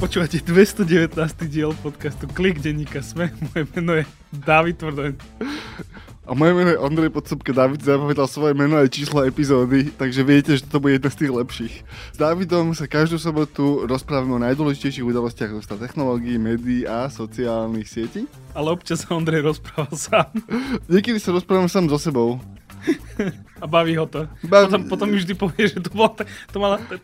Počúvate 219. diel podcastu Klik denníka SME. Moje meno je Dávid Tvrdoň. A moje meno je Andrej Podstupka. Dávid zapamätal svoje meno aj čísla epizódy, takže viete, že to bude jedna z tých lepších. S Dávidom sa každú sobotu rozprávame o najdôležitejších udalostiach zo sveta technológií, médií a sociálnych sietí. Ale občas sa Andrej rozpráva sám. Niekedy sa rozprávam sám so sebou. A baví ho to. Potom mi vždy povie, že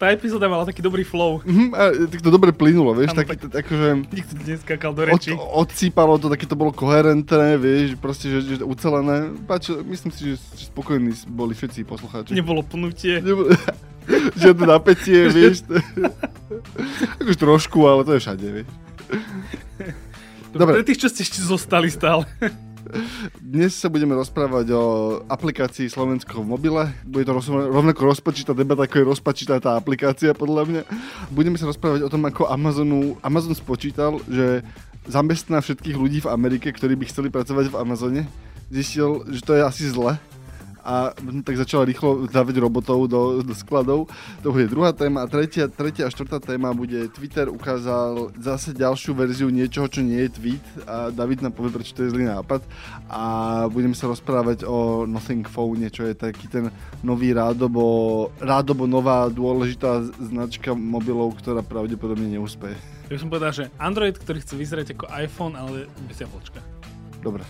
tá epizóda mala taký dobrý flow. A tak to dobre plynulo, vieš, akože... Nikto neskákal do reči. Odsýpalo to, také to bolo koherentné, vieš, proste, že ucelené. Páči, myslím si, že spokojní boli všetci poslucháči. Nebolo pnutie. Žiadne napätie, vieš. Akože trošku, ale to je všade, vieš. Dobre. Pre tých, čo ste ešte zostali stále. Dnes sa budeme rozprávať o aplikácii Slovensko v mobile. Bude to rovnako rozpačitá debata, ako je rozpačitá tá aplikácia, podľa mňa. Budeme sa rozprávať o tom, ako Amazon spočítal, že zamestná všetkých ľudí v Amerike, ktorí by chceli pracovať v Amazone. Zistil, že to je asi zle. A tak začal rýchlo dávať robotov do skladov. To bude druhá téma. A tretia a štvrtá téma bude Twitter ukázal zase ďalšiu verziu niečoho, čo nie je tweet. A David nám povie, prečo to je zlý nápad. A budeme sa rozprávať o Nothing Phone, čo je taký ten nový rádobo nová dôležitá značka mobilov, ktorá pravdepodobne neúspeje. Ja som povedal, že Android, ktorý chce vyzerať ako iPhone, ale bez jablčka. Dobre.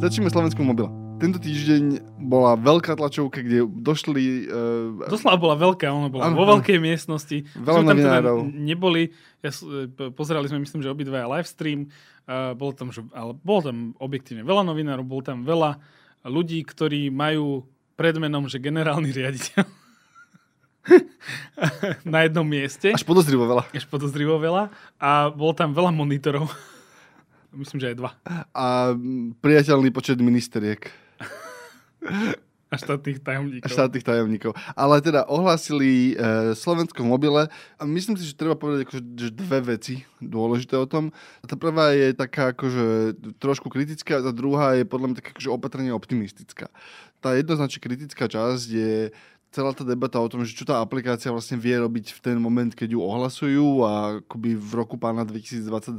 Začneme Slovenskou mobila. Tento týždeň bola veľká tlačovka, kde došli... Doslova bola veľká, ona bola vo veľkej miestnosti. Veľa novinárov. Teda neboli, pozerali sme, myslím, že obidvaja livestream. Bolo tam objektívne veľa novinárov, bolo tam veľa ľudí, ktorí majú predmenom, že generálny riaditeľ na jednom mieste. Až podozrivo veľa. A bolo tam veľa monitorov. Myslím, že aj dva. A priateľný počet ministeriek. A štátnych tajomníkov. Ale teda ohlásili Slovensko v mobile a myslím si, že treba povedať akože, že dve veci dôležité o tom. Tá prvá je taká akože trošku kritická, tá druhá je podľa mňa taká akože opatrne optimistická. Tá jednoznačne kritická časť je celá tá debata o tom, že čo tá aplikácia vlastne vie robiť v ten moment, keď ju ohlasujú a akoby v roku pána 2022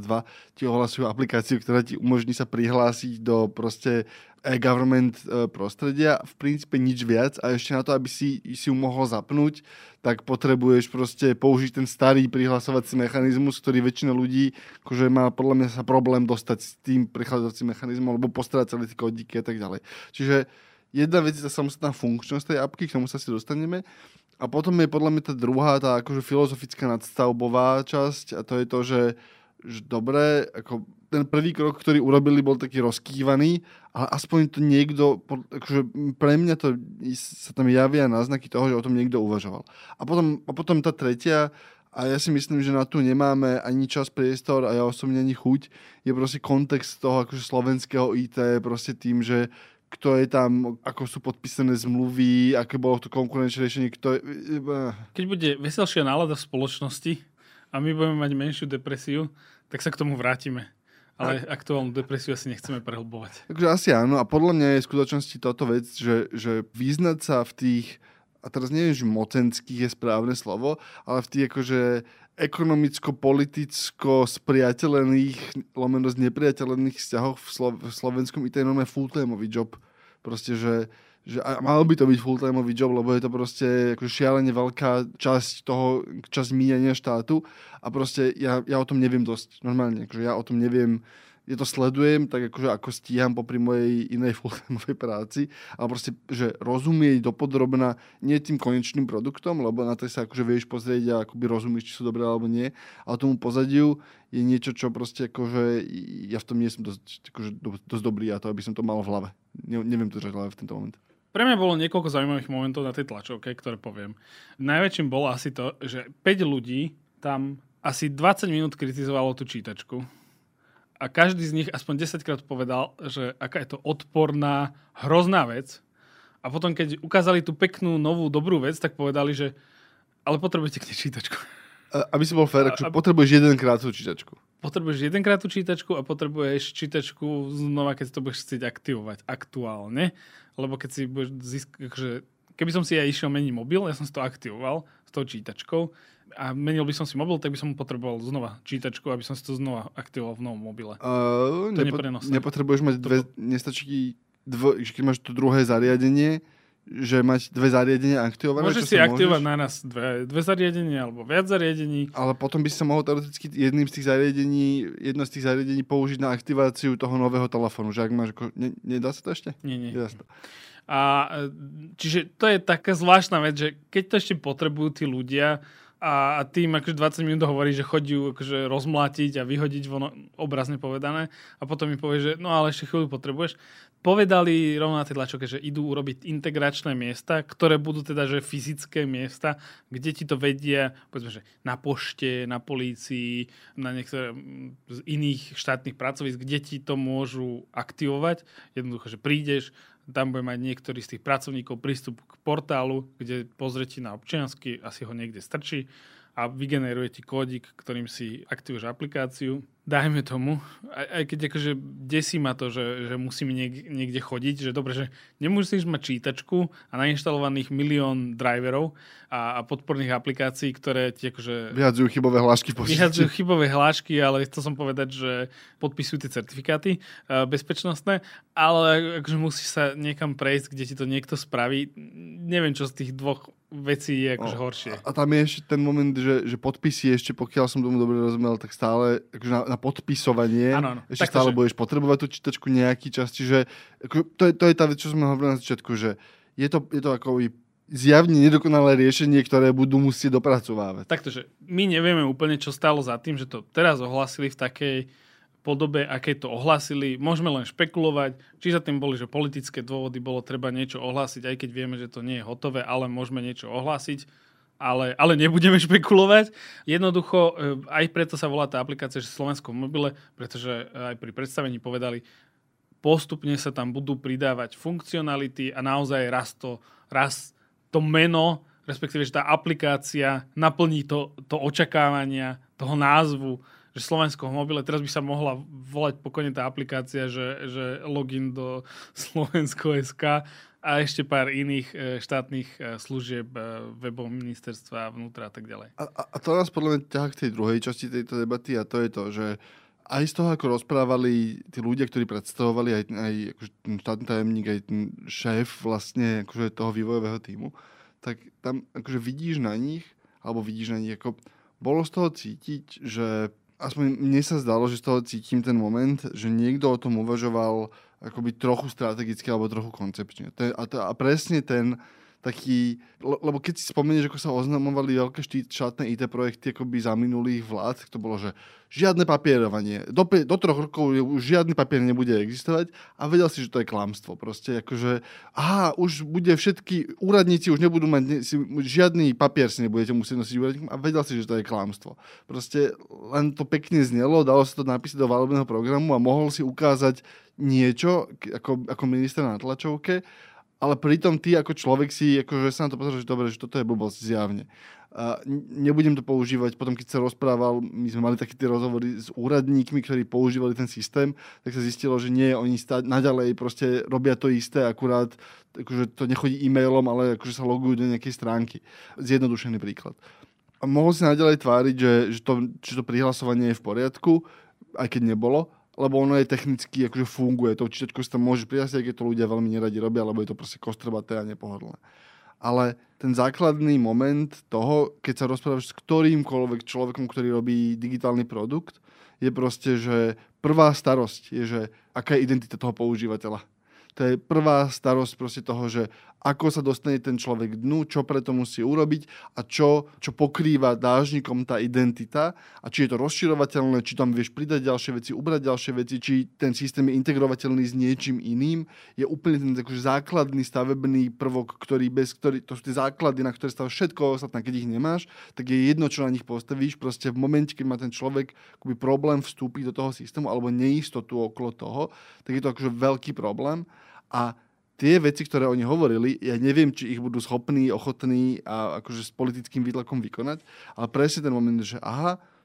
ti ohlasujú aplikáciu, ktorá ti umožní sa prihlásiť do proste e-government prostredia. V princípe nič viac a ešte na to, aby si ju mohol zapnúť, tak potrebuješ proste použiť ten starý prihlasovací mechanizmus, ktorý väčšina ľudí akože má podľa mňa sa problém dostať s tým prihlasovacím mechanizmom, lebo postrácali tie kódiky a tak ďalej. Čiže jedna vec je tá samostatná funkčnosť tej apky, k tomu sa si dostaneme. A potom je podľa mňa tá druhá, tá akože filozofická nadstavbová časť a to je to, že dobre, ako ten prvý krok, ktorý urobili, bol taký rozkývaný, ale aspoň to niekto, akože pre mňa to sa tam javia náznaky toho, že o tom niekto uvažoval. A potom tá tretia, a ja si myslím, že na tu nemáme ani čas, priestor a ja osobne ani chuť, je proste kontext toho akože slovenského IT, proste tým, že kto je tam, ako sú podpísané zmluvy, aké bolo to konkurenčné riešenie, kto je... Keď bude veselšia nálada v spoločnosti a my budeme mať menšiu depresiu, tak sa k tomu vrátime. Ale aktuálnu depresiu asi nechceme prehlbovať. Takže asi áno. A podľa mňa je v skutočnosti táto vec, že vyznať sa v tých, a teraz neviem, že mocenských je správne slovo, ale v tých akože ekonomicko-politicko spriateľených, lomenosť nepriateľených vzťahoch v slovenskom IT je normálne full-timeový job. Proste, že malo by to byť full-timeový job, lebo je to proste ako šialene veľká časť míňania štátu a proste ja o tom neviem dosť. Normálne, akože ja o tom neviem, ja to sledujem, tak akože ako stíham popri mojej inej full-timeovej práci, ale proste, že rozumieť dopodrobna nie tým konečným produktom, lebo na to sa akože vieš pozrieť a akoby rozumieš, či sú dobré alebo nie, ale tomu pozadiu je niečo, čo proste akože ja v tom nie som dosť dobrý a to, aby som to mal v hlave. Neviem to držať v hlave v tento moment. Pre mňa bolo niekoľko zaujímavých momentov na tej tlačovke, ktoré poviem. Najväčším bolo asi to, že 5 ľudí tam asi 20 minút kritizovalo tú čítačku. A každý z nich aspoň 10-krát povedal, že aká je to odporná, hrozná vec. A potom, keď ukázali tú peknú, novú, dobrú vec, tak povedali, že ale potrebujete k nej čítačku. Aby si bol fér, potrebuješ jedenkrát tú čítačku. potrebuješ jedenkrát tú čítačku a potrebuješ čítačku znova, keď to budeš chcieť aktivovať aktuálne. Lebo keď si budeš keby som si ja išiel meniť mobil, ja som si to aktivoval s tou čítačkou a menil by som si mobil, tak by som potreboval znova čítačku, aby som si to znova aktivoval v novom mobile. To je neprenosné. Nepotrebuješ mať keď máš to druhé zariadenie, že mať dve zariadenia aktivované? Môžeš si aktivovať naraz dve zariadenia alebo viac zariadení. Ale potom by si sa mohol teoreticky jedno z tých zariadení použiť na aktiváciu toho nového telefónu. Že ak máš... Nedá sa to ešte? Nie. Nedá sa to. A, čiže to je taká zvláštna vec, že keď to ešte potrebujú tí ľudia a tým akože 20 minút hovorí, že chodí akože rozmlátiť a vyhodiť von, obrazne povedané, a potom mi povie, že no ale ešte chvíľu potrebuješ. Povedali rovno na tej tlačovke, že idú urobiť integračné miesta, ktoré budú teda že fyzické miesta, kde ti to vedia, povedzme, že na pošte, na polícii, na niektoré z iných štátnych pracovísk, kde ti to môžu aktivovať. Jednoducho, že prídeš, tam bude mať niektorý z tých pracovníkov prístup k portálu, kde pozrie ti na občiansky, asi ho niekde strčí a vygeneruje ti kódik, ktorým si aktivuješ aplikáciu. Dajme tomu, aj keď akože desí ma to, že musím niekde chodiť, že dobre, že nemusíš mať čítačku a nainštalovaných milión driverov a podporných aplikácií, ktoré ti akože... Vyhadzujú chybové hlášky, ale chcel som povedať, že podpisujú tie certifikáty bezpečnostné, ale akože musíš sa niekam prejsť, kde ti to niekto spraví. Neviem, čo z tých dvoch vecí je akože horšie. A tam je ešte ten moment, že podpisy ešte, pokiaľ som tomu dobre rozumel, tak stále akože na podpisovanie. Ano. Ešte stále budeš potrebovať tú čítačku nejaký čas. Čiže to je tá vec, čo sme hovorili na začiatku, že je to ako zjavne nedokonalé riešenie, ktoré budú musieť dopracovávať. Taktože my nevieme úplne, čo stálo za tým, že to teraz ohlasili v takej podobe, aké to ohlasili. Môžeme len špekulovať, či za tým boli, že politické dôvody, bolo treba niečo ohlásiť, aj keď vieme, že to nie je hotové, ale môžeme niečo ohlásiť, ale nebudeme špekulovať. Jednoducho, aj preto sa volá tá aplikácia, že Slovensko v mobile, pretože aj pri predstavení povedali, postupne sa tam budú pridávať funkcionality a naozaj raz to meno, respektíve, že tá aplikácia naplní to očakávania toho názvu, že Slovensko v mobile, teraz by sa mohla volať pokojne tá aplikácia, že login do Slovensko.sk a ešte pár iných štátnych služieb, webov ministerstva vnútra a tak ďalej. A to nás podľa mňa ťahá k tej druhej časti tejto debaty, a to je to, že aj z toho, ako rozprávali tí ľudia, ktorí predstavovali, aj akože ten štátny tajomník, aj ten šéf vlastne akože toho vývojového tímu, tak tam akože vidíš na nich, ako bolo z toho cítiť, že aspoň mne sa zdalo, že z toho cítim ten moment, že niekto o tom uvažoval akoby trochu strategicky alebo trochu koncepčne. A presne ten taký... Lebo keď si spomenieš, ako sa oznamovali veľké štátne IT projekty akoby za minulých vlád, to bolo, že žiadne papierovanie. Do 3 rokov už žiadny papier nebude existovať a vedel si, že to je klamstvo. Proste akože, už bude všetky úradníci, už nebudú mať, žiadny papier si nebudete musieť nosiť úradníkom, a vedel si, že to je klamstvo. Proste len to pekne znelo, dalo sa to napísať do valebného programu a mohol si ukázať niečo ako minister na tlačovke, ale pritom ty ako človek si akože sa na to pozrieš, že dobre, že toto je blbosť zjavne. Nebudem to používať. Potom, keď sa rozprával, my sme mali také tie rozhovory s úradníkmi, ktorí používali ten systém, tak sa zistilo, že nie, oni naďalej proste robia to isté, akurát akože to nechodí e-mailom, ale akože sa logujú do nejakej stránky. Zjednodušený príklad. A mohol si naďalej tváriť, že to prihlasovanie je v poriadku, aj keď nebolo, lebo ono je technicky, akože funguje. To čítačko sa tam môže prihlásiť, aj keď to ľudia veľmi neradi robia, lebo je to proste kostrbaté a nepohodlné. Ale ten základný moment toho, keď sa rozprávaš s ktorýmkoľvek človekom, ktorý robí digitálny produkt, je proste, že prvá starosť je, že aká je identita toho používateľa. To je prvá starosť proste toho, že ako sa dostane ten človek dnu, čo preto musí urobiť a čo pokrýva dážnikom tá identita a či je to rozširovateľné, či tam vieš pridať ďalšie veci, ubrať ďalšie veci, či ten systém je integrovateľný s niečím iným. Je úplne ten akože základný stavebný prvok, ktorý to sú tie základy, na ktoré stáva všetko ostatné. Keď ich nemáš, tak je jedno, čo na nich postavíš. Proste v momente, keď má ten človek akoby problém vstúpiť do toho systému alebo neistotu okolo toho, tak je to akože veľký problém. A tie veci, ktoré oni hovorili, ja neviem, či ich budú schopní, ochotní a akože s politickým výtlakom vykonať, ale presne ten moment, že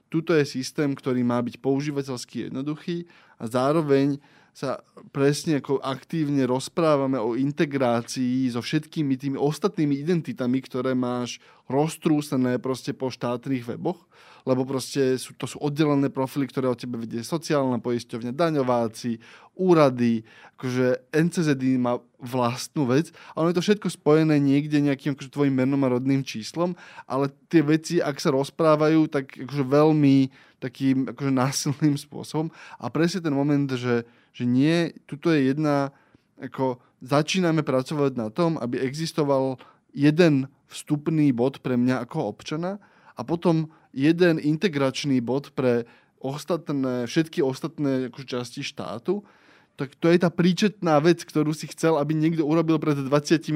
Tuto je systém, ktorý má byť používateľsky jednoduchý a zároveň sa presne ako aktívne rozprávame o integrácii so všetkými tými ostatnými identitami, ktoré máš roztrúsené proste po štátnych weboch, lebo proste sú, to sú oddelené profily, ktoré od tebe vedie sociálna poisťovňa, daňováci, úrady, akože NCZI má vlastnú vec a ono je to všetko spojené niekde nejakým akože tvojim menom a rodným číslom, ale tie veci, ak sa rozprávajú, tak akože veľmi takým akože násilným spôsobom a presne ten moment, že nie, tuto je jedna, ako začíname pracovať na tom, aby existoval jeden vstupný bod pre mňa ako občana a potom jeden integračný bod pre ostatné, všetky ostatné akože časti štátu, tak to je tá príčetná vec, ktorú si chcel, aby niekto urobil pred 20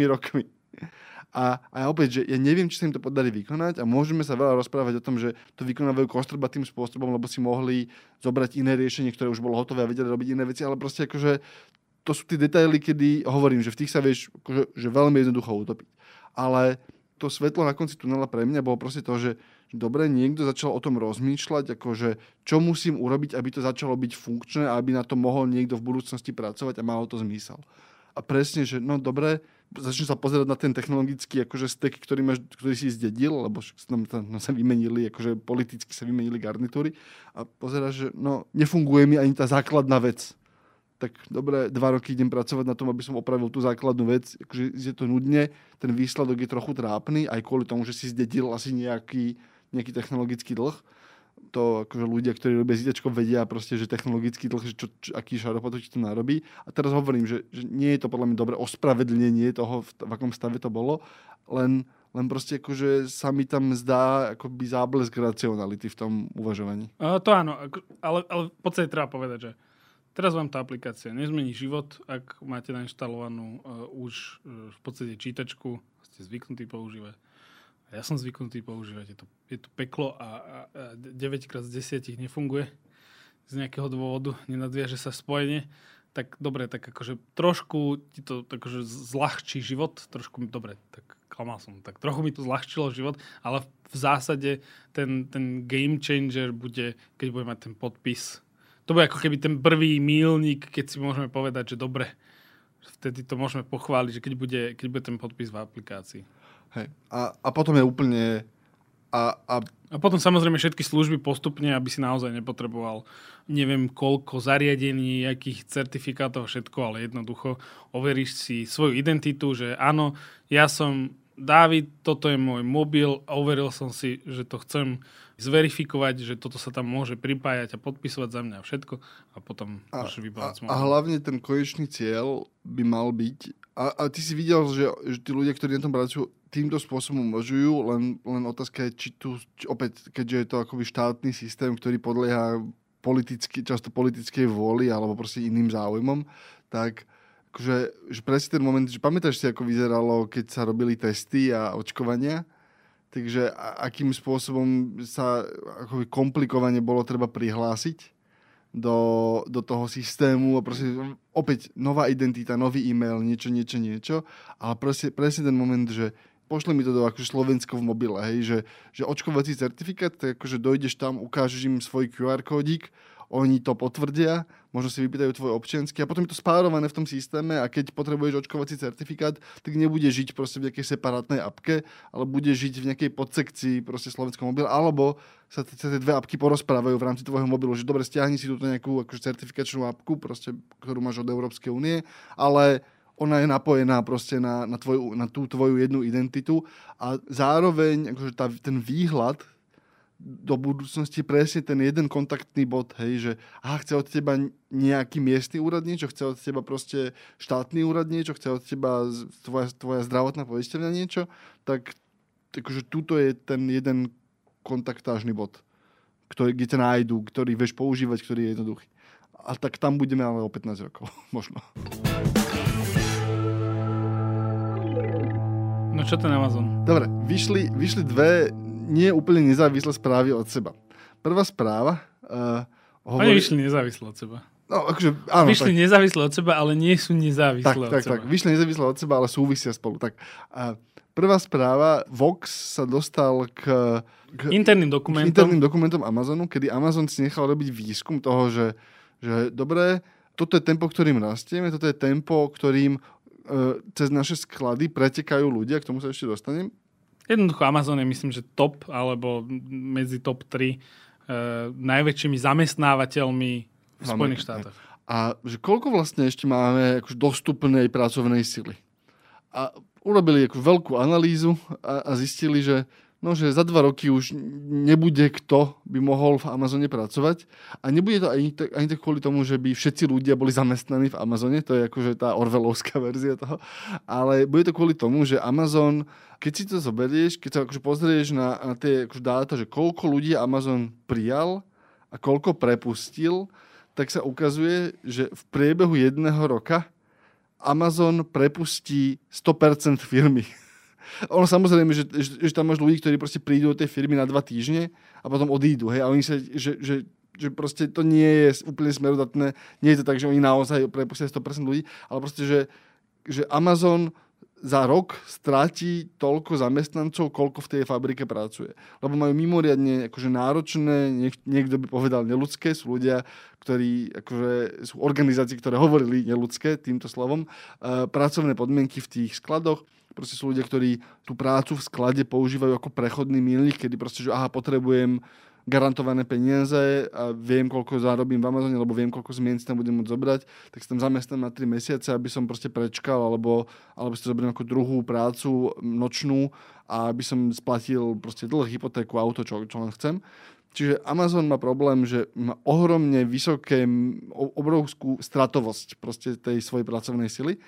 rokmi. A opäť, že ja neviem, či sa im to podarí vykonať a môžeme sa veľa rozprávať o tom, že to vykonávajú kostrbatým spôsobom, lebo si mohli zobrať iné riešenie, ktoré už bolo hotové a vedeli robiť iné veci, ale proste akože to sú tie detaily, kedy hovorím, že v tých sa vieš akože, že veľmi jednoducho utopiť. Ale to svetlo na konci tunela pre mňa bolo proste to, že dobre, niekto začal o tom rozmýšľať, akože čo musím urobiť, aby to začalo byť funkčné a aby na to mohol niekto v budúcnosti pracovať a malo to zmysel. A presne, že no dobre, začnem sa pozerať na ten technologický akože stack, ktorý si zdedil, lebo sa vymenili, akože politicky sa vymenili garnitúry a pozeraš, že no, nefunguje mi ani tá základná vec. Tak dobre, 2 roky idem pracovať na tom, aby som opravil tú základnú vec. Akože je to nudne, ten výsledok je trochu trápny, aj kvôli tomu, že si zdedil asi nejaký technologický dlh. To akože ľudia, ktorí robia zítečko, vedia proste, že technologický dlh, že aký šaropatok ti to narobí. A teraz hovorím, že nie je to podľa mňa dobré ospravedlnenie toho, v akom stave to bolo, len proste akože sa mi tam zdá akoby záblesk racionality v tom uvažovaní. To áno, ale v podstate treba povedať, že teraz vám tá aplikácia nezmení život, ak máte nainštalovanú už v podstate čítačku, ste zvyknutí používať. Ja som zvyknutý používať. Je to peklo a 9x z 10 nefunguje z nejakého dôvodu, nenadviaže sa spojenie. Tak dobre, tak akože trošku ti to akože zľahčí život. Tak trochu mi to zľahčilo život, ale v zásade ten game changer bude, keď bude mať ten podpis. To bude ako keby ten prvý míľnik, keď si môžeme povedať, že dobre, vtedy to môžeme pochváliť, že keď bude ten podpis v aplikácii. Hej. A potom je úplne... A potom samozrejme všetky služby postupne, aby si naozaj nepotreboval neviem koľko zariadení, jakých certifikátov, všetko, ale jednoducho overíš si svoju identitu, že áno, ja som Dávid, toto je môj mobil, overil som si, že to chcem zverifikovať, že toto sa tam môže pripájať a podpisovať za mňa všetko a potom môžeš vybávať. A hlavne ten konečný cieľ by mal byť... A ty si videl, že tí ľudia, ktorí na tom pracujú, týmto spôsobom uvažujú, len otázka je, či opäť, keďže je to akoby štátny systém, ktorý podlieha často politickej vôli alebo proste iným záujmom, tak akože, že presne ten moment, že pamätáš si, ako vyzeralo, keď sa robili testy a očkovania, takže akým spôsobom sa akoby komplikovane bolo treba prihlásiť do toho systému a proste opäť nová identita, nový e-mail, niečo, ale presne ten moment, že pošle mi to do akože Slovensko v mobile, hej, že očkovací certifikát, tak akože dojdeš tam, ukážeš im svoj QR kódik, oni to potvrdia, možno si vypýtajú tvoj občiansky a potom je to spárované v tom systéme a keď potrebuješ očkovací certifikát, tak nebude žiť proste v nejakej separátnej apke, ale bude žiť v nejakej podsekcii proste Slovensko mobil, alebo sa tie dve apky porozprávajú v rámci tvojho mobilu, že dobre, stiahni si túto nejakú akože certifikačnú apku, proste, ktorú máš od Európskej únie, ale ona je napojená proste na tú tvoju jednu identitu a zároveň akože ten výhľad do budúcnosti presne ten jeden kontaktný bod, hej, že chce od teba nejaký miestny úrad niečo, chce od teba proste štátny úrad niečo, chce od teba tvoja zdravotná poisťovňa niečo, tak akože tuto je ten jeden kontaktážny bod, kde ťa nájdú, ktorý vieš používať, ktorý je jednoduchý. A tak tam budeme ale o 15 rokov, možno. No čo ten Amazon? Dobre, vyšli dve nie úplne nezávislé správy od seba. Prvá správa... Oni vyšli nezávisle od seba. No, akože, áno, vyšli tak nezávisle od seba, ale nie sú nezávislé od seba. Tak. Vyšli nezávisle od seba, ale súvisia spolu. Tak. A prvá správa, Vox sa dostal k interným dokumentom Amazonu, kedy Amazon si nechal robiť výskum toho, že dobre, toto je tempo, ktorým rastieme, toto je tempo, ktorým cez naše sklady pretekajú ľudia, k tomu sa ešte dostanem. Jednoducho Amazon je, myslím, že top, alebo medzi top 3 najväčšími zamestnávateľmi v Spojených štátoch. A že koľko vlastne ešte máme akože dostupnej pracovnej sily. A urobili akože veľkú analýzu a zistili, že za 2 roky už nebude kto by mohol v Amazone pracovať. A nebude to ani tak kvôli tomu, že by všetci ľudia boli zamestnaní v Amazone. To je akože tá orwellovská verzia toho. Ale bude to kvôli tomu, že Amazon, keď si to zoberieš, keď sa akože pozrieš na tie akože dáta, že koľko ľudí Amazon prijal a koľko prepustil, tak sa ukazuje, že v priebehu 1 roka Amazon prepustí 100% firmy. Ono samozrejme, že tam máš ľudí, ktorí proste prídu do tej firmy na 2 týždne a potom odídu. Hej? A oni sa, že proste to nie je úplne smerodatné. Nie je to tak, že oni naozaj prepustia 100% ľudí, ale proste, že Amazon za rok stráti toľko zamestnancov, koľko v tej fabrike pracuje. Lebo majú mimoriadne akože náročné, niekto by povedal neľudské, sú ľudia, ktorí akože sú organizácie, ktoré hovorili neľudské týmto slovom, pracovné podmienky v tých skladoch. Proste sú ľudia, ktorí tú prácu v sklade používajú ako prechodný milník, kedy proste, že potrebujem garantované peniaze a viem, koľko zarobím v Amazone, alebo viem, koľko zmien si tam budem môcť zobrať, tak si tam zamestnám na 3 mesiace, aby som proste prečkal, alebo si to zoberiem ako druhú prácu nočnú a aby som splatil proste dlh, hypotéku, auto, čo len chcem. Čiže Amazon má problém, že má ohromne obrovskú stratovosť proste tej svojej pracovnej sily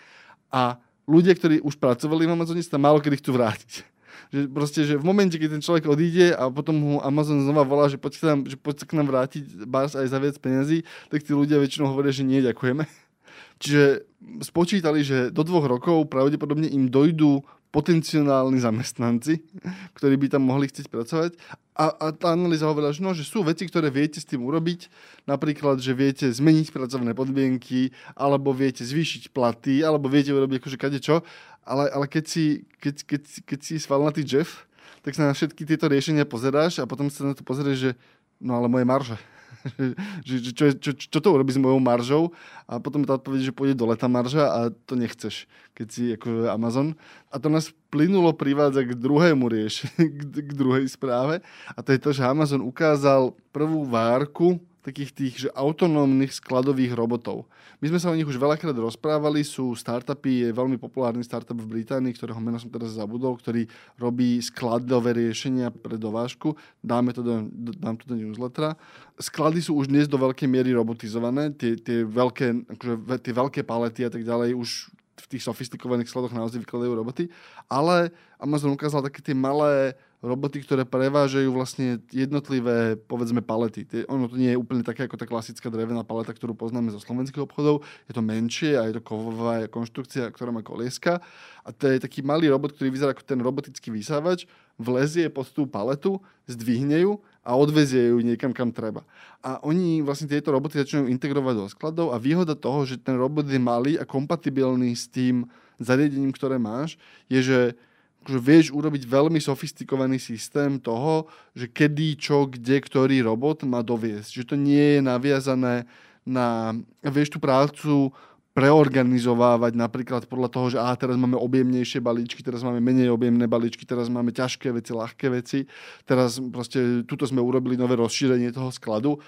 a ľudia, ktorí už pracovali v Amazone, sa tam málo kedy chcú vrátiť. Že v momente, keď ten človek odíde a potom ho Amazon znova volá, že poď sa k nám vrátiť bárs aj za viac peniazí, tak tí ľudia väčšinou hovoria, že nie, ďakujeme. Čiže spočítali, že do 2 rokov pravdepodobne im dojdú potenciálni zamestnanci, ktorí by tam mohli chcieť pracovať. A tá analýza hovorila, že sú veci, ktoré viete s tým urobiť. Napríklad, že viete zmeniť pracovné podmienky, alebo viete zvýšiť platy, alebo viete urobiť akože kadečo. Ale keď si svalnatý Jeff, tak sa na všetky tieto riešenia pozeráš a potom sa na to pozrieš, že no ale moje marže. Čo to urobí s mojou maržou? A potom tá odpoveď, že pôjde dole tá marža a to nechceš, keď si ako Amazon. A to nás plynulo privádza k druhému k druhej správe. A to je to, že Amazon ukázal prvú várku takých tých autonómnych skladových robotov. My sme sa o nich už veľakrát rozprávali, sú startupy, je veľmi populárny startup v Británii, ktorého meno som teraz zabudol, ktorý robí skladové riešenia pre dovážku. Dám to do newslettera. Sklady sú už dnes do veľkej miery robotizované, tie veľké palety a tak ďalej už v tých sofistikovaných skladoch naozaj vykladajú roboty, ale Amazon ukázal také tie malé roboty, ktoré prevážajú vlastne jednotlivé, povedzme, palety. Ono to nie je úplne také ako tá klasická drevená paleta, ktorú poznáme zo slovenských obchodov. Je to menšie a je to kovová konštrukcia, ktorá má kolieska. A to je taký malý robot, ktorý vyzerá ako ten robotický vysávač, vlezie pod tú paletu, zdvihne ju a odvezie ju niekam, kam treba. A oni vlastne tieto roboty začnú integrovať do skladov a výhoda toho, že ten robot je malý a kompatibilný s tým zariadením, ktoré máš, je, že vieš urobiť veľmi sofistikovaný systém toho, že kedy, čo, kde, ktorý robot má doviesť. Že to nie je naviazané na, vieš tú prácu preorganizovávať napríklad podľa toho, že teraz máme objemnejšie balíčky, teraz máme menej objemné balíčky, teraz máme ťažké veci, ľahké veci, teraz proste tuto sme urobili nové rozšírenie toho skladu.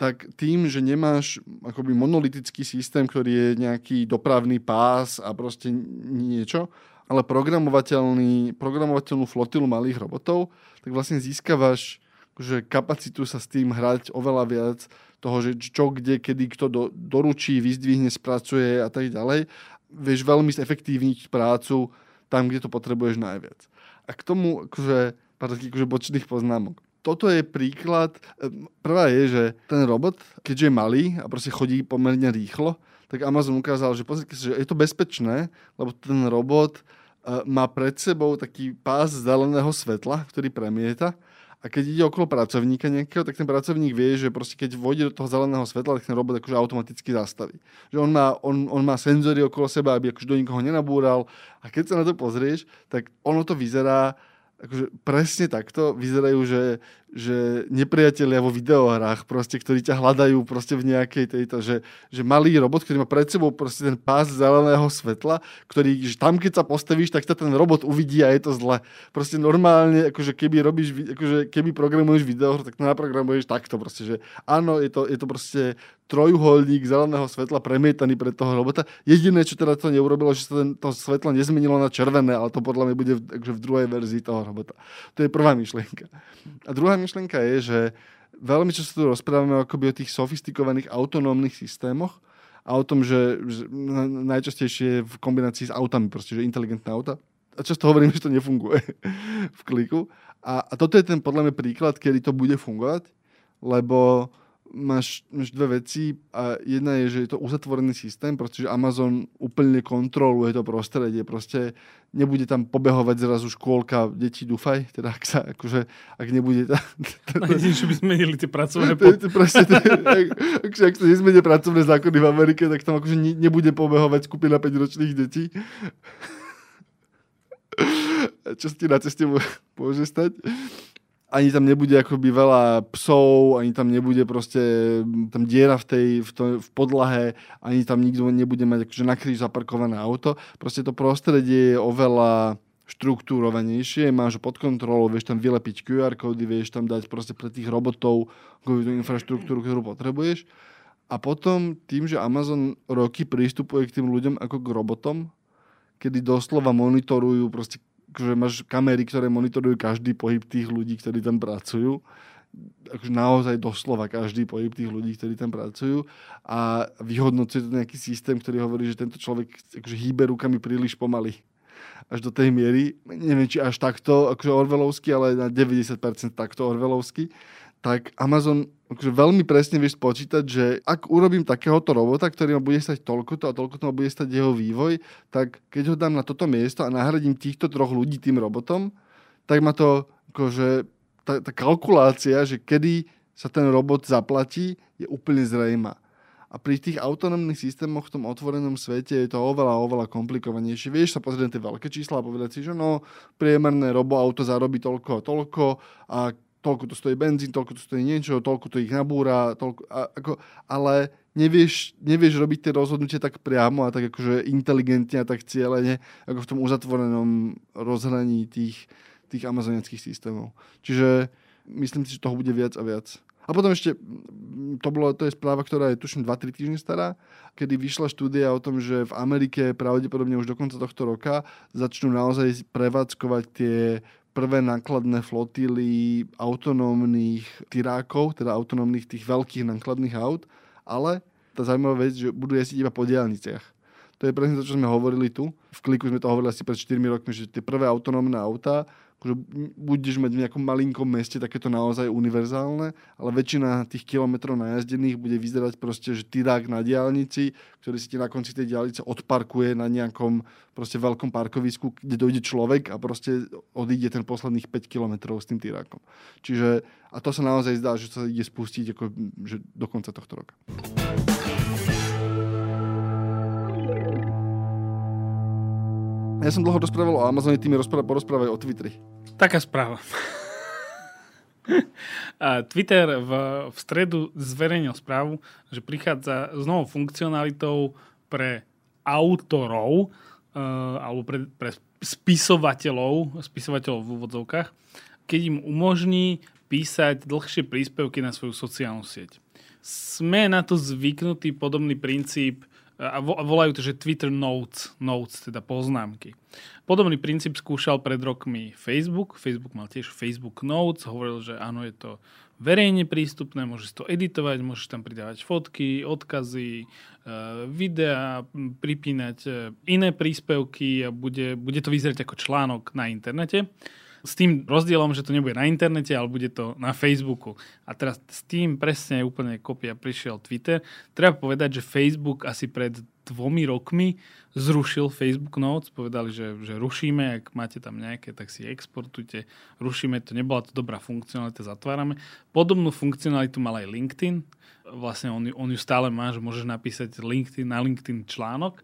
Tak tým, že nemáš akoby monolitický systém, ktorý je nejaký dopravný pás a proste niečo, ale programovateľnú flotilu malých robotov, tak vlastne získavaš že kapacitu sa s tým hrať oveľa viac toho, že čo, kde, kedy, kto doručí, vyzdvihne, spracuje a tak ďalej. Vieš veľmi zefektívniť prácu tam, kde to potrebuješ najviac. A k tomu pár takých bočných poznámok. Toto je príklad. Prvá je, že ten robot, keďže je malý a proste chodí pomerne rýchlo, tak Amazon ukázal, že pozrite sa, že je to bezpečné, lebo ten robot má pred sebou taký pás zeleného svetla, ktorý premieta A keď ide okolo pracovníka nejakého, tak ten pracovník vie, že proste keď vôjde do toho zeleného svetla, tak ten robot akože automaticky zastaví. Že on má senzory okolo seba, aby akože do nikoho nenabúral. A keď sa na to pozrieš, tak ono to vyzerá akože presne takto vyzerajú, že nepriatelia vo videohrách, proste, ktorí ťa hľadajú proste v nejakej tejto, že malý robot, ktorý má pred sebou proste ten pás zeleného svetla, ktorý že tam, keď sa postavíš, tak ťa ten robot uvidí a je to zle. Proste normálne, akože keby programuješ videohru, tak to naprogramuješ takto proste, že áno, je to proste trojuholník zeleného svetla premietaný pred toho robota. Jediné, čo teda to neurobilo, že sa to svetlo nezmenilo na červené, ale to podľa mňa bude v druhej verzii toho robota. To je prvá myšlienka. A druhá myšlienka je, že veľmi často tu rozprávame akoby o tých sofistikovaných autonómnych systémoch a o tom, že najčastejšie je v kombinácii s autami, proste, že inteligentné auta. A často hovoríme, že to nefunguje v kliku. A toto je ten podľa mňa príklad, kedy to bude fungovať, lebo máš dve veci a jedna je, že je to uzatvorený systém, pretože Amazon úplne kontroluje to prostredie. Proste nebude tam pobehovať zrazu škôlka detí, dúfaj, teda ak nebude... Najdeň, že by zmenili tie pracovné... Ak sa nezmenia pracovné zákony v Amerike, tak tam akože nebude pobehovať skupina 5-ročných detí. Čo si na ceste môže stať? Ani tam nebude akoby veľa psov, ani tam nebude proste tam diera v podlahe, ani tam nikto nebude mať akože na kríž zaparkované auto. Proste to prostredie je oveľa štruktúrovanejšie, máš pod kontrolou, vieš tam vylepiť QR kódy, vieš tam dať proste pre tých robotov tú infraštruktúru, ktorú potrebuješ. A potom tým, že Amazon roky prístupuje k tým ľuďom ako k robotom, kedy doslova monitorujú proste akože máš kamery, ktoré monitorujú každý pohyb tých ľudí, ktorí tam pracujú. Akože naozaj doslova každý pohyb tých ľudí, ktorí tam pracujú. A vyhodnocuje to nejaký systém, ktorý hovorí, že tento človek akože hýbe rukami príliš pomaly. Až do tej miery, neviem, či až takto akože orwellovsky, ale na 90% takto orwellovsky, tak Amazon akože veľmi presne vieš spočítať, že ak urobím takéhoto robota, ktorý ma bude stať toľkoto a toľkoto ma bude stať jeho vývoj, tak keď ho dám na toto miesto a nahradím týchto troch ľudí tým robotom, tak ma to akože tá kalkulácia, že kedy sa ten robot zaplatí, je úplne zrejmá. A pri tých autonómnych systémoch v tom otvorenom svete je to oveľa, oveľa komplikovanejšie. Vieš sa pozrieť na tie veľké čísla a povedať si, že no, priemerné roboauto zarobí toľko a toľko a toľko to stojí benzín, toľko to stojí niečo, toľko to ich nabúra, ale nevieš robiť tie rozhodnutie tak priamo a tak akože inteligentne a tak cieľene, ako v tom uzatvorenom rozhraní tých amazonických systémov. Čiže myslím si, že toho bude viac a viac. A potom ešte, to je správa, ktorá je tuším 2-3 týždne stará, kedy vyšla štúdia o tom, že v Amerike pravdepodobne už do konca tohto roka začnú naozaj prevádzkovať tie prvé nákladné flotily autonómnych tyrákov, teda autonómnych tých veľkých nákladných aut, ale tá zaujímavá vec, že budú jazdiť iba po diaľniciach. To je presne to, čo sme hovorili tu. V Kliku sme to hovorili asi pred 4 rokmi, že tie prvé autonómne autá akože budeš mať v nejakom malinkom meste takéto naozaj univerzálne, ale väčšina tých kilometrov najazdených bude vyzerať proste, že tyrák na diaľnici, ktorý si ti na konci tej diaľnice odparkuje na nejakom proste veľkom parkovisku, kde dojde človek a proste odíde ten posledných 5 kilometrov s tým tyrákom. Čiže, a to sa naozaj zdá, že sa ide spustiť ako, že do konca tohto roka. Ja som dlho rozprával o Amazone, ty mi porozprávaj o Twitteri. Taká správa. Twitter v stredu zverejnil správu, že prichádza s novou funkcionalitou pre autorov alebo pre spisovateľov v úvodzovkách, keď im umožní písať dlhšie príspevky na svoju sociálnu sieť. Sme na to zvyknutý podobný princíp a volajú to, že Twitter Notes, teda poznámky. Podobný princíp skúšal pred rokmi Facebook. Facebook mal tiež Facebook Notes, hovoril, že áno, je to verejne prístupné, môžeš to editovať, môžeš tam pridávať fotky, odkazy, videá, pripínať iné príspevky a bude to vyzerať ako článok na internete. S tým rozdielom, že to nebude na internete, ale bude to na Facebooku. A teraz s tým presne úplne kopia prišiel Twitter. Treba povedať, že Facebook asi pred 2 rokmi zrušil Facebook Notes. Povedali, že rušíme, ak máte tam nejaké, tak si exportujte. Rušíme to, nebola to dobrá funkcionalita, zatvárame. Podobnú funkcionalitu mal aj LinkedIn. Vlastne on ju stále má, že môžeš napísať na LinkedIn článok.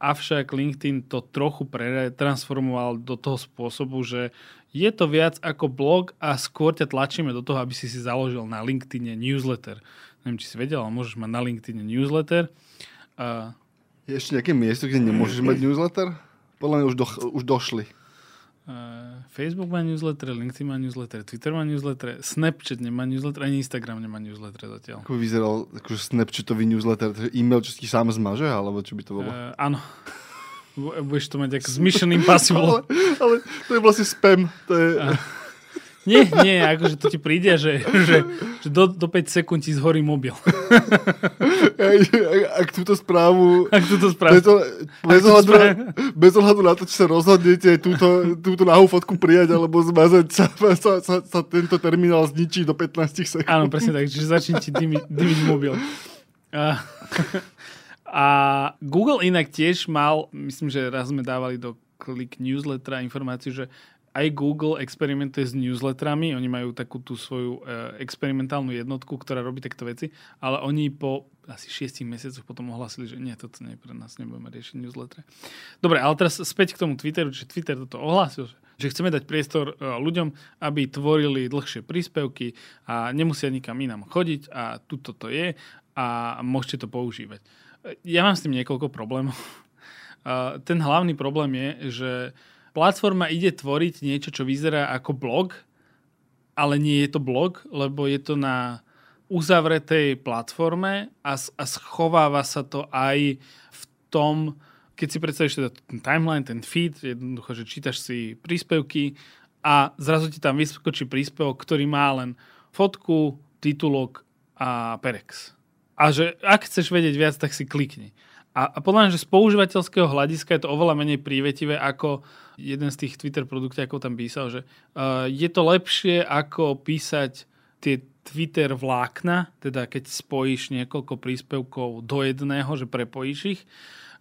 Avšak LinkedIn to trochu transformoval do toho spôsobu, že je to viac ako blog a skôr ťa tlačíme do toho, aby si si založil na LinkedIn newsletter. Neviem, či si vedel, ale môžeš mať na LinkedIn newsletter. Je ešte nejaké miesto, kde nemôžeš mať newsletter? Podľa mňa už došli. Facebook má newsletter, LinkedIn má newsletter, Twitter má newsletter, Snapchat nemá newsletter, ani Instagram nemá newsletter zatiaľ. Ako vyzeral akože Snapchatový newsletter? E-mail čo si sám zmaže? Alebo čo by to bolo? Áno. Budeš to mať ako z Mission Impossible. ale to je vlastne spam. To je... Nie, akože to ti príde, že do 5 sekúnd ti zhorí mobil. Ak túto správu... Bez ohľadu na to, či sa rozhodnete túto nahú fotku prijať, alebo zmazať sa tento terminál zničí do 15 sekúnd. Áno, presne tak, čiže začne ti dymiť mobil. A Google inak tiež mal, myslím, že raz sme dávali do KLIK Newslettera informáciu, že aj Google experimentuje s newsletterami, oni majú takú tú svoju experimentálnu jednotku, ktorá robí takto veci, ale oni po asi 6 mesiacoch potom ohlasili, že nie, toto nie je pre nás, nebudeme riešiť newslettere. Dobre, ale teraz späť k tomu Twitteru, že Twitter toto ohlasil, že chceme dať priestor ľuďom, aby tvorili dlhšie príspevky a nemusia nikam inám chodiť a tuto to je a môžete to používať. Ja mám s tým niekoľko problémov. Ten hlavný problém je, že platforma ide tvoriť niečo, čo vyzerá ako blog, ale nie je to blog, lebo je to na uzavretej platforme a schováva sa to aj v tom, keď si predstavíš teda ten timeline, ten feed, jednoducho, že čítaš si príspevky a zrazu ti tam vyskočí príspevok, ktorý má len fotku, titulok a perex. A že ak chceš vedieť viac, tak si klikni. A podľa mňa, že z používateľského hľadiska je to oveľa menej prívetivé ako jeden z tých Twitter produktákov tam písal, že je to lepšie ako písať tie Twitter vlákna, teda keď spojíš niekoľko príspevkov do jedného, že prepojíš ich.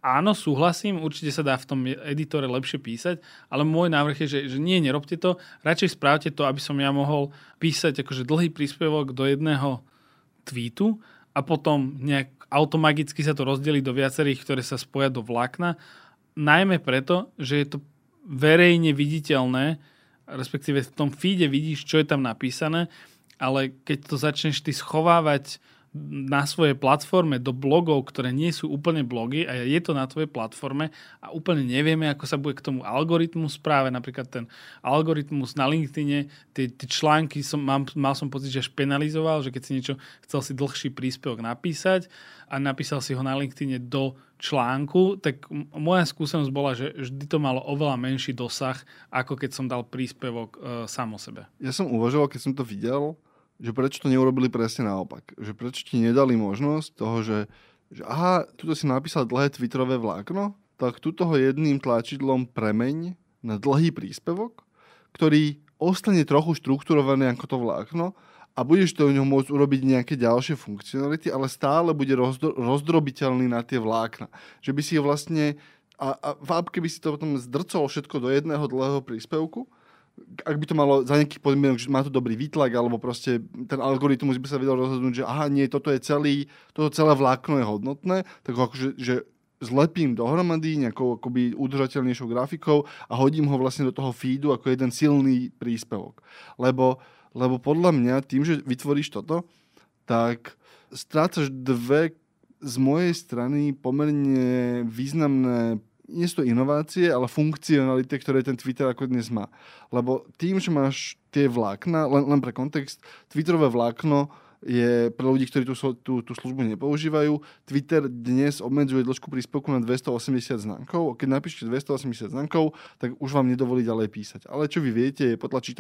Áno, súhlasím, určite sa dá v tom editore lepšie písať, ale môj návrh je, že nie, nerobte to, radšej správte to, aby som ja mohol písať akože dlhý príspevok do jedného tweetu a potom nejak automagicky sa to rozdelí do viacerých, ktoré sa spoja do vlákna, najmä preto, že je to verejne viditeľné, respektíve v tom feede vidíš, čo je tam napísané, ale keď to začneš ty schovávať na svojej platforme do blogov, ktoré nie sú úplne blogy a je to na tvojej platforme a úplne nevieme, ako sa bude k tomu algoritmus práve, napríklad ten algoritmus na LinkedIne, tie články mal som pocit, že až penalizoval, že keď si niečo chcel si dlhší príspevok napísať a napísal si ho na LinkedIne do článku, tak moja skúsenosť bola, že vždy to malo oveľa menší dosah, ako keď som dal príspevok sám o sebe. Ja som uvažoval, keď som to videl, že prečo to neurobili presne naopak. Že prečo ti nedali možnosť toho, že aha, tuto si napísal dlhé twitterové vlákno, tak tuto ho jedným tlačidlom premeň na dlhý príspevok, ktorý ostane trochu štrukturovaný ako to vlákno a budeš to u ňom môcť urobiť nejaké ďalšie funkcionality, ale stále bude rozdrobiteľný na tie vlákna. Že by si vlastne... A v appke by si to potom zdrcol všetko do jedného dlhého príspevku, ak by to malo za nejakých podmienok, že má to dobrý výtlak, alebo proste ten algoritmus by sa vedel rozhodnúť, že aha, nie, toto celé vlákno je hodnotné, tak ho akože, že zlepím dohromady nejakou akoby udržateľnejšou grafikou a hodím ho vlastne do toho feedu ako jeden silný príspevok. Lebo podľa mňa tým, že vytvoríš toto, tak strácaš dve z mojej strany pomerne významné nie sú to inovácie, ale funkcionality, ktoré ten Twitter ako dnes má. Lebo tým, že máš tie vlákna, len pre kontext, Twitterové vlákno je pre ľudí, ktorí tú službu nepoužívajú. Twitter dnes obmedzuje dĺžku príspevku na 280 znakov. Keď napíšte 280 znakov, tak už vám nedovolí ďalej písať. Ale čo vy viete, je potlačiť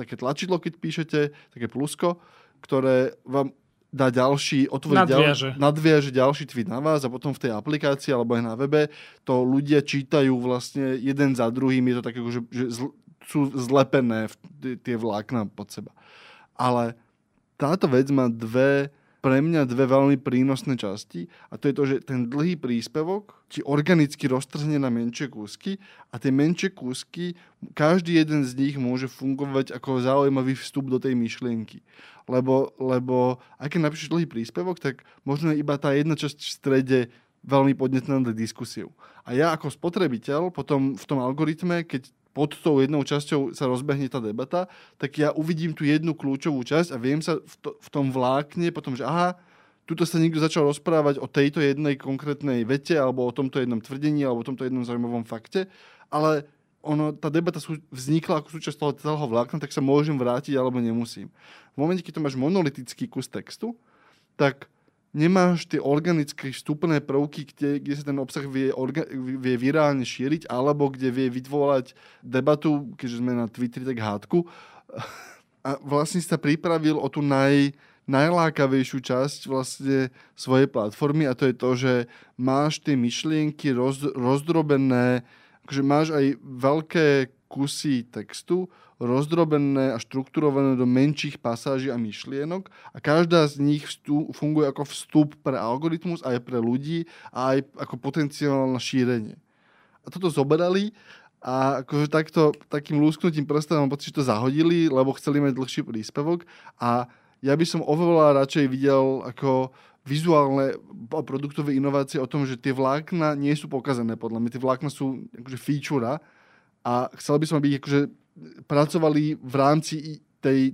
také tlačidlo, keď píšete, také plusko, ktoré vám dá ďalší, otvorí nadviaže ďalší tweet na vás a potom v tej aplikácii alebo aj na webe to ľudia čítajú vlastne jeden za druhým. Je to také, že sú zlepené tie vlákna pod seba. Ale táto vec má pre mňa dve veľmi prínosné časti a to je to, že ten dlhý príspevok ti organicky roztrzne na menšie kúsky a tie menšie kúsky, každý jeden z nich môže fungovať ako zaujímavý vstup do tej myšlienky. Lebo aj keď napíšeš dlhý príspevok, tak možno iba tá jedna časť v strede veľmi podnetná na diskusiu. A ja ako spotrebiteľ potom v tom algoritme, keď pod tou jednou časťou sa rozbehne tá debata, tak ja uvidím tú jednu kľúčovú časť a viem sa v tom vlákne potom, že aha, tuto sa niekto začal rozprávať o tejto jednej konkrétnej vete alebo o tomto jednom tvrdení alebo o tomto jednom zaujímavom fakte, ale tá debata vznikla ako súčasť toho celého vlákna, tak sa môžem vrátiť alebo nemusím. V momente, keď to máš monolitický kus textu, tak nemáš tie organické vstupné prvky, kde sa ten obsah vie virálne šíriť, alebo kde vie vyvolať debatu, keďže sme na Twitteri, tak hádku. A vlastne sa pripravil o tú najlákavejšiu časť vlastne svojej platformy, a to je to, že máš tie myšlienky rozdrobené, akože máš aj veľké kusy textu, rozdrobené a štrukturované do menších pasáží a myšlienok a každá z nich funguje ako vstup pre algoritmus, aj pre ľudí a aj ako potenciálne šírenie. A toto zoberali a akože takým lúsknutím prsta mám pocit, že to zahodili, lebo chceli mať dlhší príspevok a ja by som oveľa radšej videl ako vizuálne a produktové inovácie o tom, že tie vlákna nie sú pokazené podľa mňa, tie vlákna sú akože feature a chcel by som, aby akože pracovali v rámci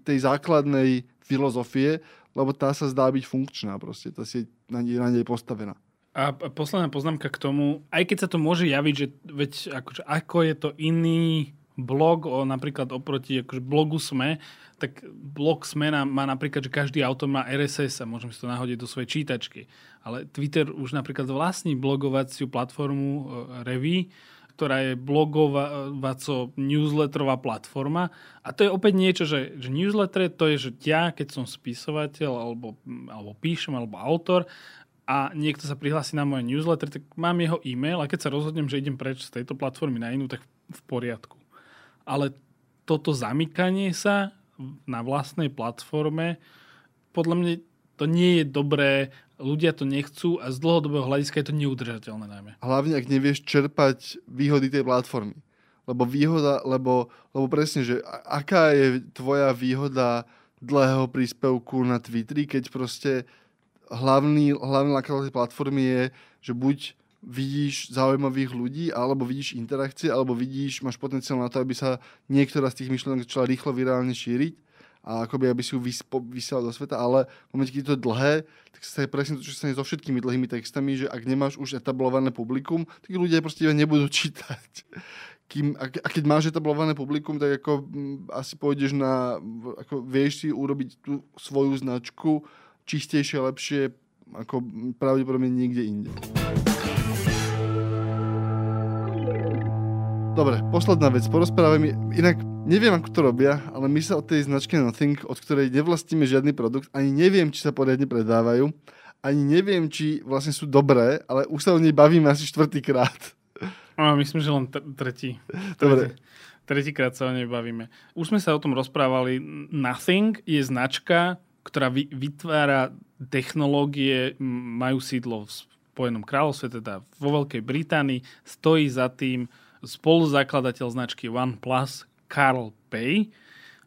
tej základnej filozofie, lebo tá sa zdá byť funkčná proste, tá si na nej postavená. A posledná poznámka k tomu, aj keď sa to môže javiť, že veď akože, ako je to iný blog, napríklad oproti akože blogu SME, tak blog SME má napríklad, že každý autor má RSS a môžeme si to nahodiť do svojej čítačky. Ale Twitter už napríklad vlastní blogovaciu platformu Revy, ktorá je blogovaco-newsletterová platforma. A to je opäť niečo, že newsletter to je, že ja, keď som spisovateľ alebo píšem, alebo autor a niekto sa prihlási na moje newsletter, tak mám jeho e-mail a keď sa rozhodnem, že idem preč z tejto platformy na inú, tak v poriadku. Ale toto zamykanie sa na vlastnej platforme, podľa mňa to nie je dobré, ľudia to nechcú a z dlhodobého hľadiska je to neudržateľné najmä. Hlavne, ak nevieš čerpať výhody tej platformy. Lebo presne, že aká je tvoja výhoda dlhého príspevku na Twitteri, keď proste hlavný náklad tej platformy je, že buď vidíš zaujímavých ľudí, alebo vidíš interakcie, alebo máš potenciál na to, aby sa niektorá z tých myšlienok začala rýchlo virálne šíriť a akoby, aby si ju vysielal do sveta, ale v momente, keď je to dlhé, tak sa je presne to, čo sa je so všetkými dlhými textami, že ak nemáš už etablované publikum, tak ľudia proste nebudú čítať. A keď máš etablované publikum, tak ako asi pôjdeš vieš si urobiť tú svoju značku čistejšie, lepšie, ako pravdepodobne niekde inde. Dobre, posledná vec, porozprávame. Inak neviem, ako to robia, ale my sa od tej značky Nothing, od ktorej nevlastíme žiadny produkt, ani neviem, či sa poriadne predávajú, ani neviem, či vlastne sú dobré, ale už sa o nej bavíme asi 4. krát. Myslím, že len tretí. Dobre. 3. krát sa o nej bavíme. Už sme sa o tom rozprávali. Nothing je značka, ktorá vytvára technológie, majú sídlo v Spojenom kráľovstve, teda vo Veľkej Británii, stojí za tým spoluzakladateľ značky OnePlus, Carl Pei.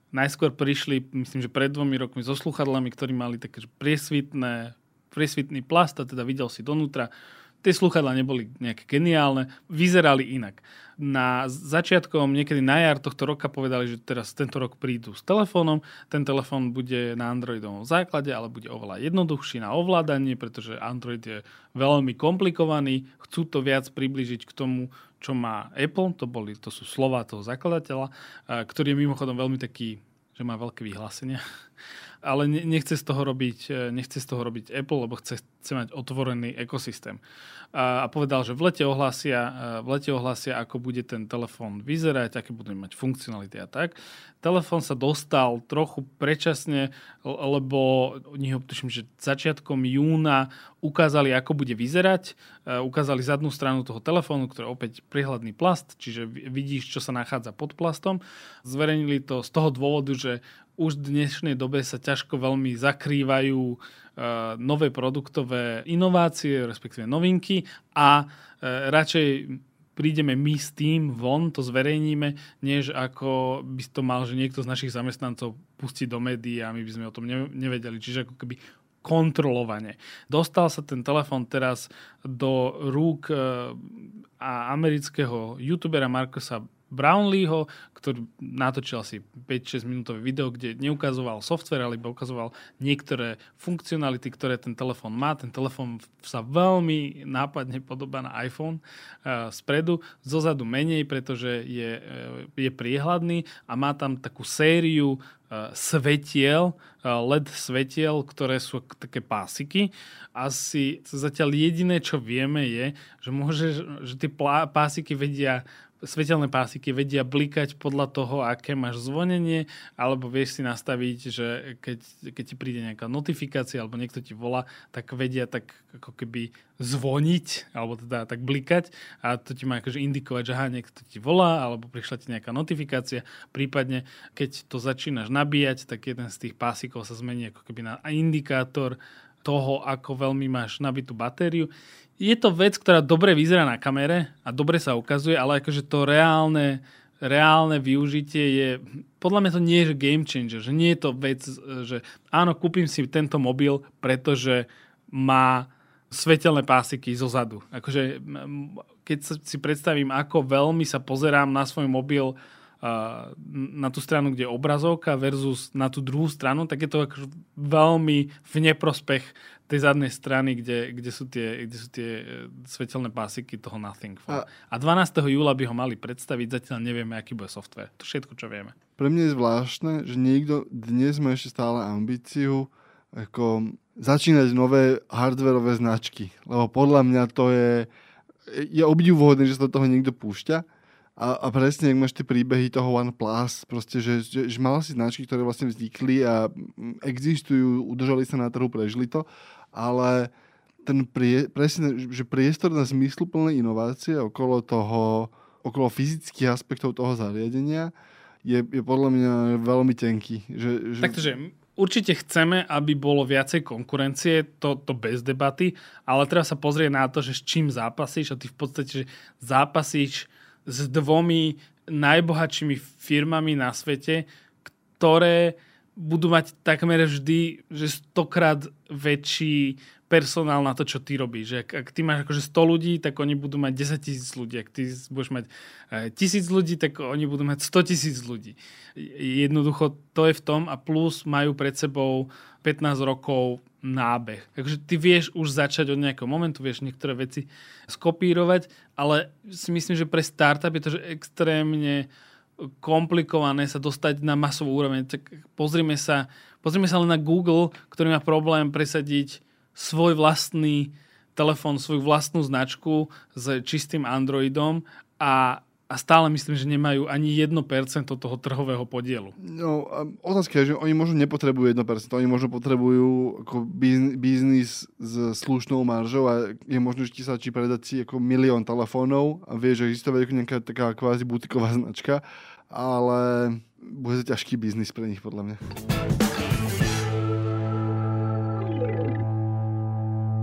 Najskôr prišli, myslím, že pred 2 rokmi so sluchadlami, ktorí mali také priesvitný plast, a teda videl si donútra. Tie sluchadlá neboli nejaké geniálne, vyzerali inak. Na začiatkom, niekedy na jar tohto roka povedali, že teraz tento rok prídu s telefónom, ten telefón bude na Androidovom základe, ale bude oveľa jednoduchší na ovládanie, pretože Android je veľmi komplikovaný, chcú to viac priblížiť k tomu, čo má Apple, to sú slová toho zakladateľa, ktorý je mimochodom veľmi taký, že má veľké vyhlásenia, ale nechce z toho robiť Apple, lebo chce chce mať otvorený ekosystém. A povedal, že v lete ohlásia, ako bude ten telefón vyzerať, aké budú mať funkcionality a tak. Telefón sa dostal trochu predčasne, lebo oni ho, tuším, že začiatkom júna ukázali, ako bude vyzerať. Ukázali zadnú stranu toho telefónu, ktorý je opäť prihľadný plast, čiže vidíš, čo sa nachádza pod plastom. Zverejnili to z toho dôvodu, že už v dnešnej dobe sa ťažko veľmi zakrývajú nové produktové inovácie, respektíve novinky a radšej prídeme my s tým von, to zverejníme, než ako by to mal, že niekto z našich zamestnancov pustí do médií a my by sme o tom nevedeli. Čiže ako keby kontrolovane. Dostal sa ten telefón teraz do rúk amerického youtubera Markosa Brownleeho, ktorý natočil asi 5-6 minútové video, kde neukazoval software, ale iba ukazoval niektoré funkcionality, ktoré ten telefón má. Ten telefón sa veľmi nápadne podobá na iPhone spredu, zozadu menej, pretože je priehľadný a má tam takú sériu svetiel, LED svetiel, ktoré sú také pásiky. Asi zatiaľ jediné, čo vieme, je, že tie pásiky svetelné pásiky vedia blikať podľa toho, aké máš zvonenie, alebo vieš si nastaviť, že keď ti príde nejaká notifikácia alebo niekto ti volá, tak vedia tak ako keby zvoniť, alebo teda tak blikať a to ti má akože indikovať, že niekto ti volá, alebo prišla ti nejaká notifikácia, prípadne keď to začínaš nabíjať, tak jeden z tých pásikov sa zmení ako keby na indikátor toho, ako veľmi máš nabitú batériu. Je to vec, ktorá dobre vyzerá na kamere a dobre sa ukazuje, ale akože to reálne využitie je, podľa mňa to nie je game changer, že nie je to vec, že áno, kúpim si tento mobil, pretože má svetelné pásiky zo zadu. Akože, keď si predstavím, ako veľmi sa pozerám na svoj mobil na tú stranu, kde je obrazovka versus na tú druhú stranu, tak je to akože veľmi v neprospech tej zadnej strany, kde sú tie svetelné pásiky toho Nothing Phone. A 12. júla by ho mali predstaviť, zatiaľ nevieme, aký bude software. To všetko, čo vieme. Pre mňa je zvláštne, že niekto dnes má ešte stále ambíciu ako začínať nové hardwareové značky. Lebo podľa mňa to je obdivuhodné, že sa do toho niekto púšťa. A presne, ak máš tie príbehy toho OnePlus, proste, že mala si značky, ktoré vlastne vznikli a existujú, udržali sa na trhu, prežili to, ale ten priestor na zmysluplné inovácie okolo fyzických aspektov toho zariadenia je podľa mňa veľmi tenký. Takže určite chceme, aby bolo viacej konkurencie, to bez debaty, ale treba sa pozrieť na to, že s čím zápasíš a ty v podstate že zápasíš s dvomi najbohatšími firmami na svete, ktoré budú mať takmer vždy, že 100-krát väčší personál na to, čo ty robíš. Ak ty máš akože 100 ľudí, tak oni budú mať 10 000 ľudí. Ak ty budeš mať 1000 ľudí, tak oni budú mať 100 000 ľudí. Jednoducho to je v tom a plus majú pred sebou 15 rokov nábeh. Takže ty vieš už začať od nejakého momentu, vieš niektoré veci skopírovať, ale si myslím, že pre startup je to že extrémne komplikované sa dostať na masovú úroveň. Tak pozrime sa len na Google, ktorý má problém presadiť svoj vlastný telefón, svoju vlastnú značku s čistým Androidom a stále myslím, že nemajú ani 1% toho trhového podielu. No, otázka je, že oni možno nepotrebujú 1%, oni možno potrebujú ako biznis s slušnou maržou a je možno, že ti sa či predať si ako 1 000 000 telefónov a vieš, že existuje ako nejaká taká kvázi butiková značka, ale bude to ťažký biznis pre nich podľa mňa.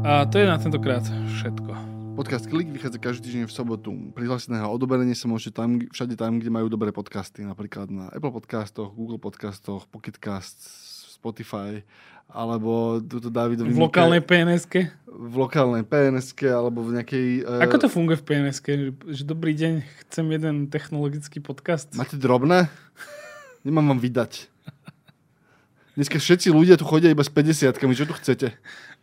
A to je na tentokrát všetko. Podcast Klik vychádza každý týždeň v sobotu. Prihlásiť na jeho odoberenie sa môžete všade tam, kde majú dobré podcasty, napríklad na Apple Podcastoch, Google Podcastoch, Pocket Casts, Spotify, alebo tuto Dávidovi... V lokálnej PNS-ke? V lokálnej PNS-ke, alebo v nejakej... Ako to funguje v PNS-ke? Že dobrý deň, chcem jeden technologický podcast. Máte drobné? Nemám vám vydať. Dneska všetci ľudia tu chodia iba s 50-kami, čo tu chcete?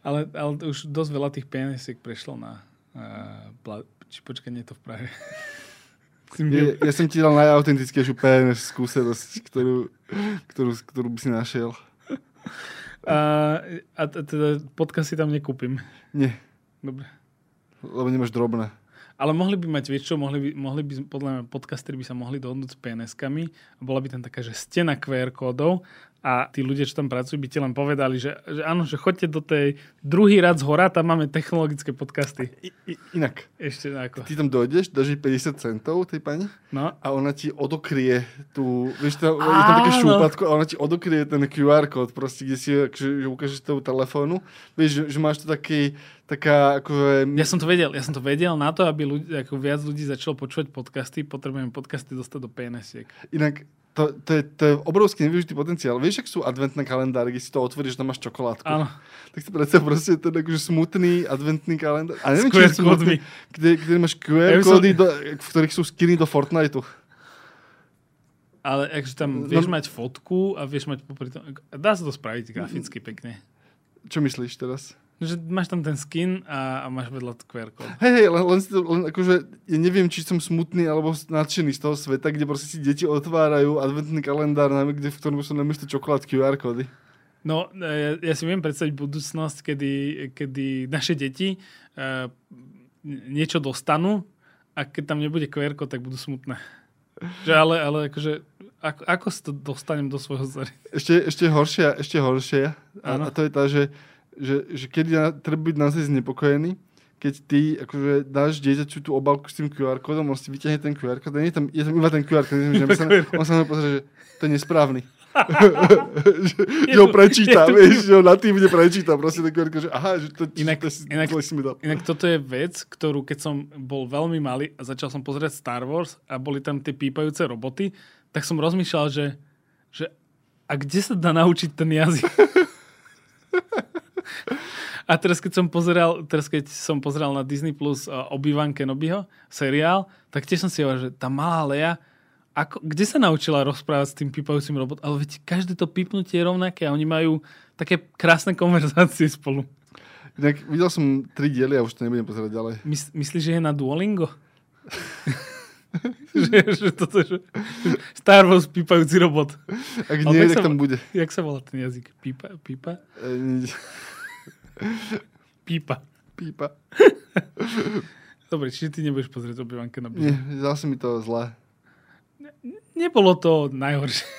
Ale už dosť veľa tých PNS-ek prešlo na... Či počkaj, nie je to v Prahe. Ja som ti dal najautentickejšiu PNS skúsenosť, ktorú by si našiel. A teda podcast si tam nekúpim. Nie. Dobre. Lebo nemáš drobné. Ale mohli by mať, vieš čo, mohli by, podľa mňa podcasteri by sa mohli dohodnúť s PNS-kami a bola by tam taká, že stena QR kódov a tí ľudia, čo tam pracujú, by ti len povedali, že áno, že choďte do tej druhý rad z hora, tam máme technologické podcasty. Inak. Ešte ako. Ty tam dojdeš, dáš 50 centov tej pani no. A ona ti odokrie tú, vieš, tam, je tam také šúpatko a ona ti odokrie ten QR kód, proste, kde si že ukážeš toho telefónu. Vieš, že máš to taký taká, akože... Ja som to vedel na to, aby ľudia, ako viac ľudí začalo počúvať podcasty, potrebujem podcasty dostať do PNS-iek. Inak to je obrovský nevyužitý potenciál. Vieš, ak sú adventné kalendáry, keď si to otvoríš, tam máš čokoládku. Áno. Tak si predstav proste ten akože smutný adventný kalendár. A neviem, čo je smutný, kde máš QR kódy, v ktorých sú skiny do Fortniteu. Ale akže tam vieš mať fotku a vieš mať popri tom... Dá sa to spraviť graficky pekne. Čo myslíš teraz? Že máš tam ten skin a máš vedľa QR kód. Hej, len akože ja neviem, či som smutný alebo nadšený z toho sveta, kde proste si deti otvárajú adventný kalendár, kde, v ktorom sú namiesto čokolád QR kódy. No, ja si viem predstaviť budúcnosť, kedy naše deti niečo dostanú a keď tam nebude QR kód, tak budú smutné. Že ale akože, ako sa to dostanem do svojho zariadenia? Ešte horšia. A to je tá, že keď treba byť naozaj znepokojený, keď ty akože dáš dieťaču tú obálku s tým QR kódom, on si vyťahne ten QR kód, je tam iba ten QR kód, on sa na mňa pozrie, že to je nesprávny. Že ho prečíta, vieš, že ho na tým neprečíta, proste ten QR kód, že aha, že to si mi dal. Inak toto je vec, ktorú keď som bol veľmi malý a začal som pozerať Star Wars a boli tam tie pípajúce roboty, tak som rozmýšľal, že a kde sa dá naučiť ten jazyk? A teraz, keď som pozeral na Disney Plus Obi-Wan Kenobiho seriál, tak tiež som si hovoril, že tá malá Leia, kde sa naučila rozprávať s tým pípajúcim robotom? Ale veď každé to pípnutie je rovnaké a oni majú také krásne konverzácie spolu. Inak videl som 3 diely a už to nebudem pozerať ďalej. Myslíš, že je na Duolingo? že Star Wars pípajúci robot. Ak nie, tak tam bude. Jak sa volá ten jazyk? Pípa? Pípa. Dobre, čiže ty nebudeš pozrieť Obi-Wan Kenobi. Nie, zase mi to zlé. Nebolo to najhoršie.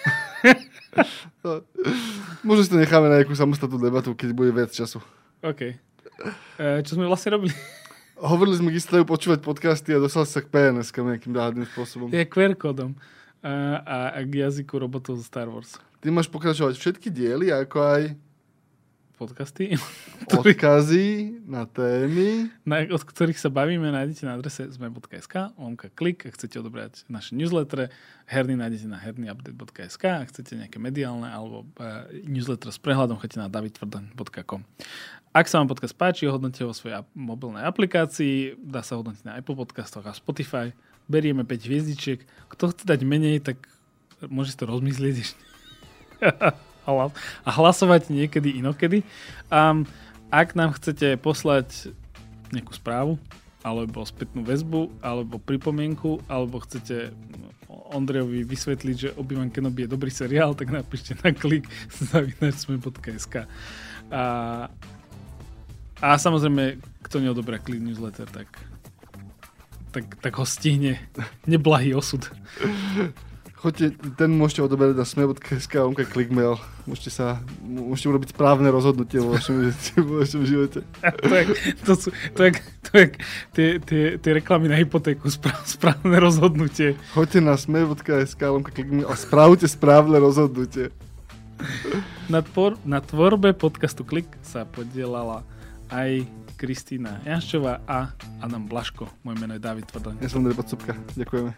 No, možno si to necháme na nejakú samostatnú debatu, keď bude viac času. OK. Čo sme vlastne robili? Hovorili sme, kde sa dajú počúvať podcasty a dostali sa k PNS-kam nejakým dáhadným spôsobom. Je QR kódom a k jazyku robotov zo Star Wars. Ty máš pokračovať všetky diely, ako aj podcasty. Odkazy na témy. Od ktorých sa bavíme nájdete na adrese SME.sk, /Klik, ak chcete odobrať naše newslettere. Herny nájdete na hernyupdate.sk, ak chcete nejaké mediálne alebo newsletter s prehľadom, choďte na davidtvrdoň.com. Ak sa vám podcast páči, hodnoťte ho vo svojej mobilnej aplikácii, dá sa hodnotiť na Apple Podcastoch a Spotify. Berieme 5 hviezdičiek. Kto chce dať menej, tak môže si to rozmyslieť ešte. A hlasovať niekedy inokedy. Ak nám chcete poslať nejakú správu, alebo spätnú väzbu, alebo pripomienku, alebo chcete Ondrejovi vysvetliť, že Obi-Wan Kenobi je dobrý seriál, tak napíšte na klik@sme.sk. A samozrejme, kto neodobrá KLIK Newsletter, tak ho stihne neblahý osud. Choďte, ten môžete odoberať na sme.sk a klikmail. Môžete urobiť správne rozhodnutie vo vašom živote. To je tie reklamy na hypotéku, správne rozhodnutie. Choďte na sme.sk a klikmail a správte správne rozhodnutie. Na tvorbe podcastu KLIK sa podielala aj Kristína Jašová a Adam Blaško. Moje meno je Dávid Tvrdoň. Ja som Andrej Podstupka. Ďakujeme.